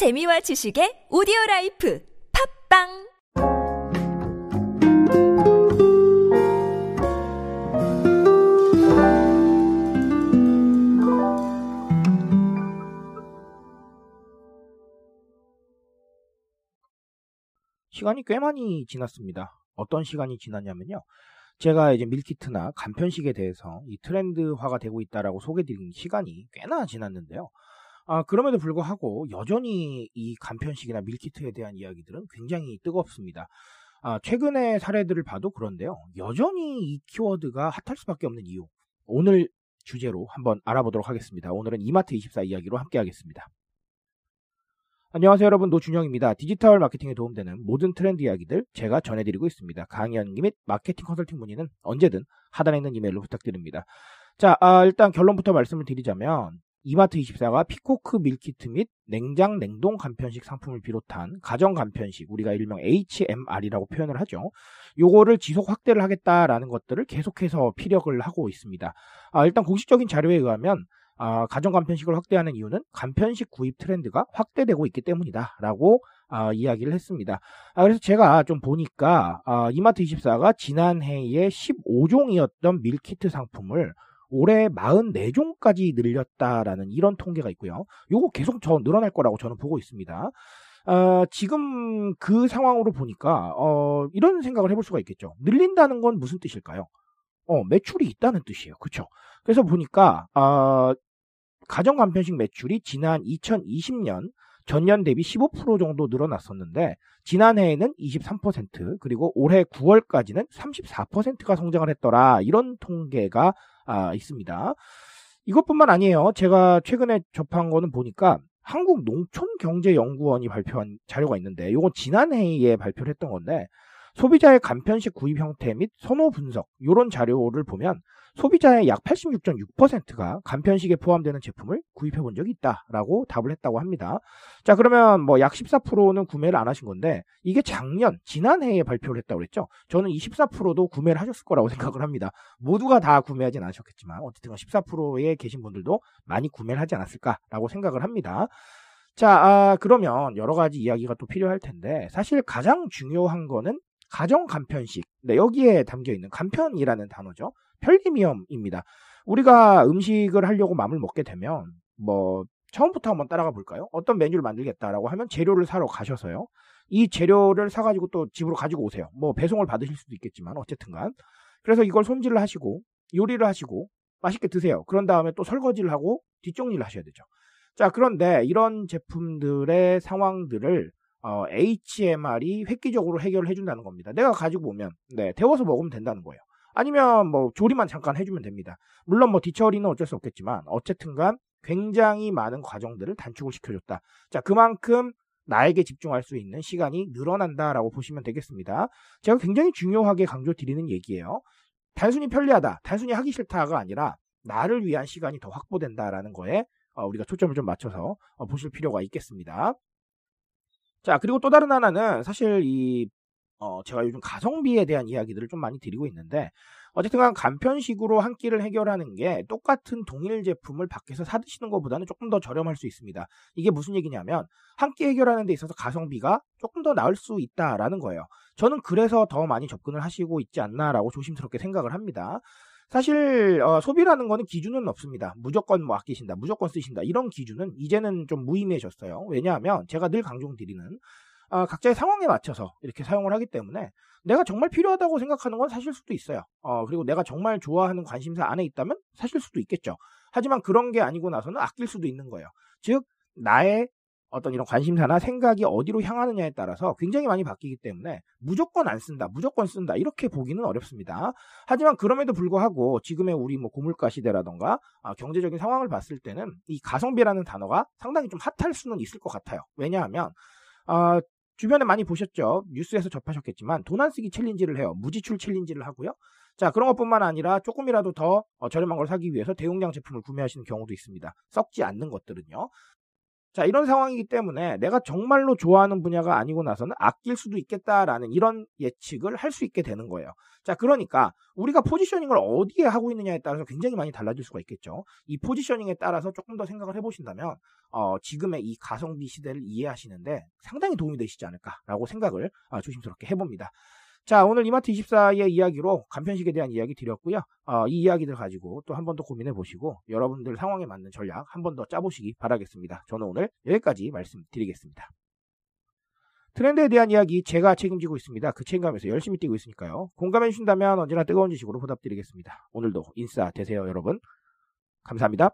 재미와 지식의 오디오라이프 팝빵! 시간이 꽤 많이 지났습니다. 어떤 시간이 지났냐면요. 제가 이제 밀키트나 간편식에 대해서 이 트렌드화가 되고 있다라고 소개드린 시간이 꽤나 지났는데요. 그럼에도 불구하고 여전히 이 간편식이나 밀키트에 대한 이야기들은 굉장히 뜨겁습니다. 최근의 사례들을 봐도 그런데요. 여전히 이 키워드가 핫할 수밖에 없는 이유. 오늘 주제로 한번 알아보도록 하겠습니다. 오늘은 이마트24 이야기로 함께 하겠습니다. 안녕하세요 여러분, 노준영입니다. 디지털 마케팅에 도움되는 모든 트렌드 이야기들 제가 전해드리고 있습니다. 강의 연기 및 마케팅 컨설팅 문의는 언제든 하단에 있는 이메일로 부탁드립니다. 자, 일단 결론부터 말씀을 드리자면 이마트24가 피코크 밀키트 및 냉장 냉동 간편식 상품을 비롯한 가정 간편식, 우리가 일명 HMR이라고 표현을 하죠. 요거를 지속 확대를 하겠다라는 것들을 계속해서 피력을 하고 있습니다. 일단 공식적인 자료에 의하면 가정 간편식을 확대하는 이유는 간편식 구입 트렌드가 확대되고 있기 때문이다 라고 이야기를 했습니다. 그래서 제가 좀 보니까 이마트24가 지난해에 15종이었던 밀키트 상품을 올해 44종까지 늘렸다라는 이런 통계가 있고요. 요거 계속 더 늘어날 거라고 저는 보고 있습니다. 지금 그 상황으로 보니까 이런 생각을 해볼 수가 있겠죠. 늘린다는 건 무슨 뜻일까요? 매출이 있다는 뜻이에요. 그렇죠? 그래서 보니까 가정 간편식 매출이 지난 2020년 전년 대비 15% 정도 늘어났었는데 지난해에는 23% 그리고 올해 9월까지는 34%가 성장을 했더라. 이런 통계가 있습니다. 이것뿐만 아니에요. 제가 최근에 접한 거는 보니까 한국농촌경제연구원이 발표한 자료가 있는데 이건 지난해에 발표를 했던 건데 소비자의 간편식 구입 형태 및 선호 분석 이런 자료를 보면 소비자의 약 86.6%가 간편식에 포함되는 제품을 구입해 본 적이 있다라고 답을 했다고 합니다. 자, 그러면 뭐 약 14%는 구매를 안 하신 건데 이게 지난해에 발표를 했다고 그랬죠. 저는 24%도 구매를 하셨을 거라고 생각을 합니다. 모두가 다 구매하진 않으셨겠지만 어쨌든 14%에 계신 분들도 많이 구매를 하지 않았을까라고 생각을 합니다. 자, 그러면 여러 가지 이야기가 또 필요할 텐데 사실 가장 중요한 거는 가정 간편식, 네, 여기에 담겨있는 간편이라는 단어죠. 편리미엄입니다. 우리가 음식을 하려고 마음을 먹게 되면 처음부터 한번 따라가 볼까요? 어떤 메뉴를 만들겠다라고 하면 재료를 사러 가셔서요. 이 재료를 사가지고 또 집으로 가지고 오세요. 배송을 받으실 수도 있겠지만 어쨌든간. 그래서 이걸 손질을 하시고 요리를 하시고 맛있게 드세요. 그런 다음에 또 설거지를 하고 뒷정리를 하셔야 되죠. 자, 그런데 이런 제품들의 상황들을 HMR이 획기적으로 해결을 해준다는 겁니다. 내가 가지고 오면 데워서 먹으면 된다는 거예요. 아니면 조리만 잠깐 해주면 됩니다. 물론 뒤처리는 어쩔 수 없겠지만 어쨌든간 굉장히 많은 과정들을 단축을 시켜줬다. 자, 그만큼 나에게 집중할 수 있는 시간이 늘어난다라고 보시면 되겠습니다. 제가 굉장히 중요하게 강조드리는 얘기예요. 단순히 편리하다, 단순히 하기 싫다가 아니라 나를 위한 시간이 더 확보된다라는 거에 우리가 초점을 좀 맞춰서 보실 필요가 있겠습니다. 자, 그리고 또 다른 하나는 사실 제가 요즘 가성비에 대한 이야기들을 좀 많이 드리고 있는데 어쨌든 간편식으로 한 끼를 해결하는 게 똑같은 동일 제품을 밖에서 사드시는 것보다는 조금 더 저렴할 수 있습니다. 이게 무슨 얘기냐면 한 끼 해결하는 데 있어서 가성비가 조금 더 나을 수 있다라는 거예요. 저는 그래서 더 많이 접근을 하시고 있지 않나라고 조심스럽게 생각을 합니다. 사실 소비라는 거는 기준은 없습니다. 무조건 아끼신다, 무조건 쓰신다 이런 기준은 이제는 좀 무의미해졌어요. 왜냐하면 제가 늘 강조드리는 각자의 상황에 맞춰서 이렇게 사용을 하기 때문에 내가 정말 필요하다고 생각하는 건 사실 수도 있어요. 그리고 내가 정말 좋아하는 관심사 안에 있다면 사실 수도 있겠죠. 하지만 그런 게 아니고 나서는 아낄 수도 있는 거예요. 즉 나의 어떤 이런 관심사나 생각이 어디로 향하느냐에 따라서 굉장히 많이 바뀌기 때문에 무조건 안 쓴다, 무조건 쓴다 이렇게 보기는 어렵습니다. 하지만 그럼에도 불구하고 지금의 우리 고물가 시대라던가 경제적인 상황을 봤을 때는 이 가성비라는 단어가 상당히 좀 핫할 수는 있을 것 같아요. 왜냐하면 주변에 많이 보셨죠. 뉴스에서 접하셨겠지만 돈 안 쓰기 챌린지를 해요. 무지출 챌린지를 하고요. 자, 그런 것뿐만 아니라 조금이라도 더 저렴한 걸 사기 위해서 대용량 제품을 구매하시는 경우도 있습니다. 썩지 않는 것들은요. 자, 이런 상황이기 때문에 내가 정말로 좋아하는 분야가 아니고 나서는 아낄 수도 있겠다라는 이런 예측을 할 수 있게 되는 거예요. 자, 그러니까 우리가 포지셔닝을 어디에 하고 있느냐에 따라서 굉장히 많이 달라질 수가 있겠죠. 이 포지셔닝에 따라서 조금 더 생각을 해보신다면 지금의 이 가성비 시대를 이해하시는데 상당히 도움이 되시지 않을까라고 생각을 조심스럽게 해봅니다. 자, 오늘 이마트24의 이야기로 간편식에 대한 이야기 드렸고요. 이 이야기들 가지고 또 한 번 더 고민해보시고 여러분들 상황에 맞는 전략 한 번 더 짜보시기 바라겠습니다. 저는 오늘 여기까지 말씀드리겠습니다. 트렌드에 대한 이야기 제가 책임지고 있습니다. 그 책임감에서 열심히 뛰고 있으니까요. 공감해주신다면 언제나 뜨거운 지식으로 보답드리겠습니다. 오늘도 인싸 되세요, 여러분. 감사합니다.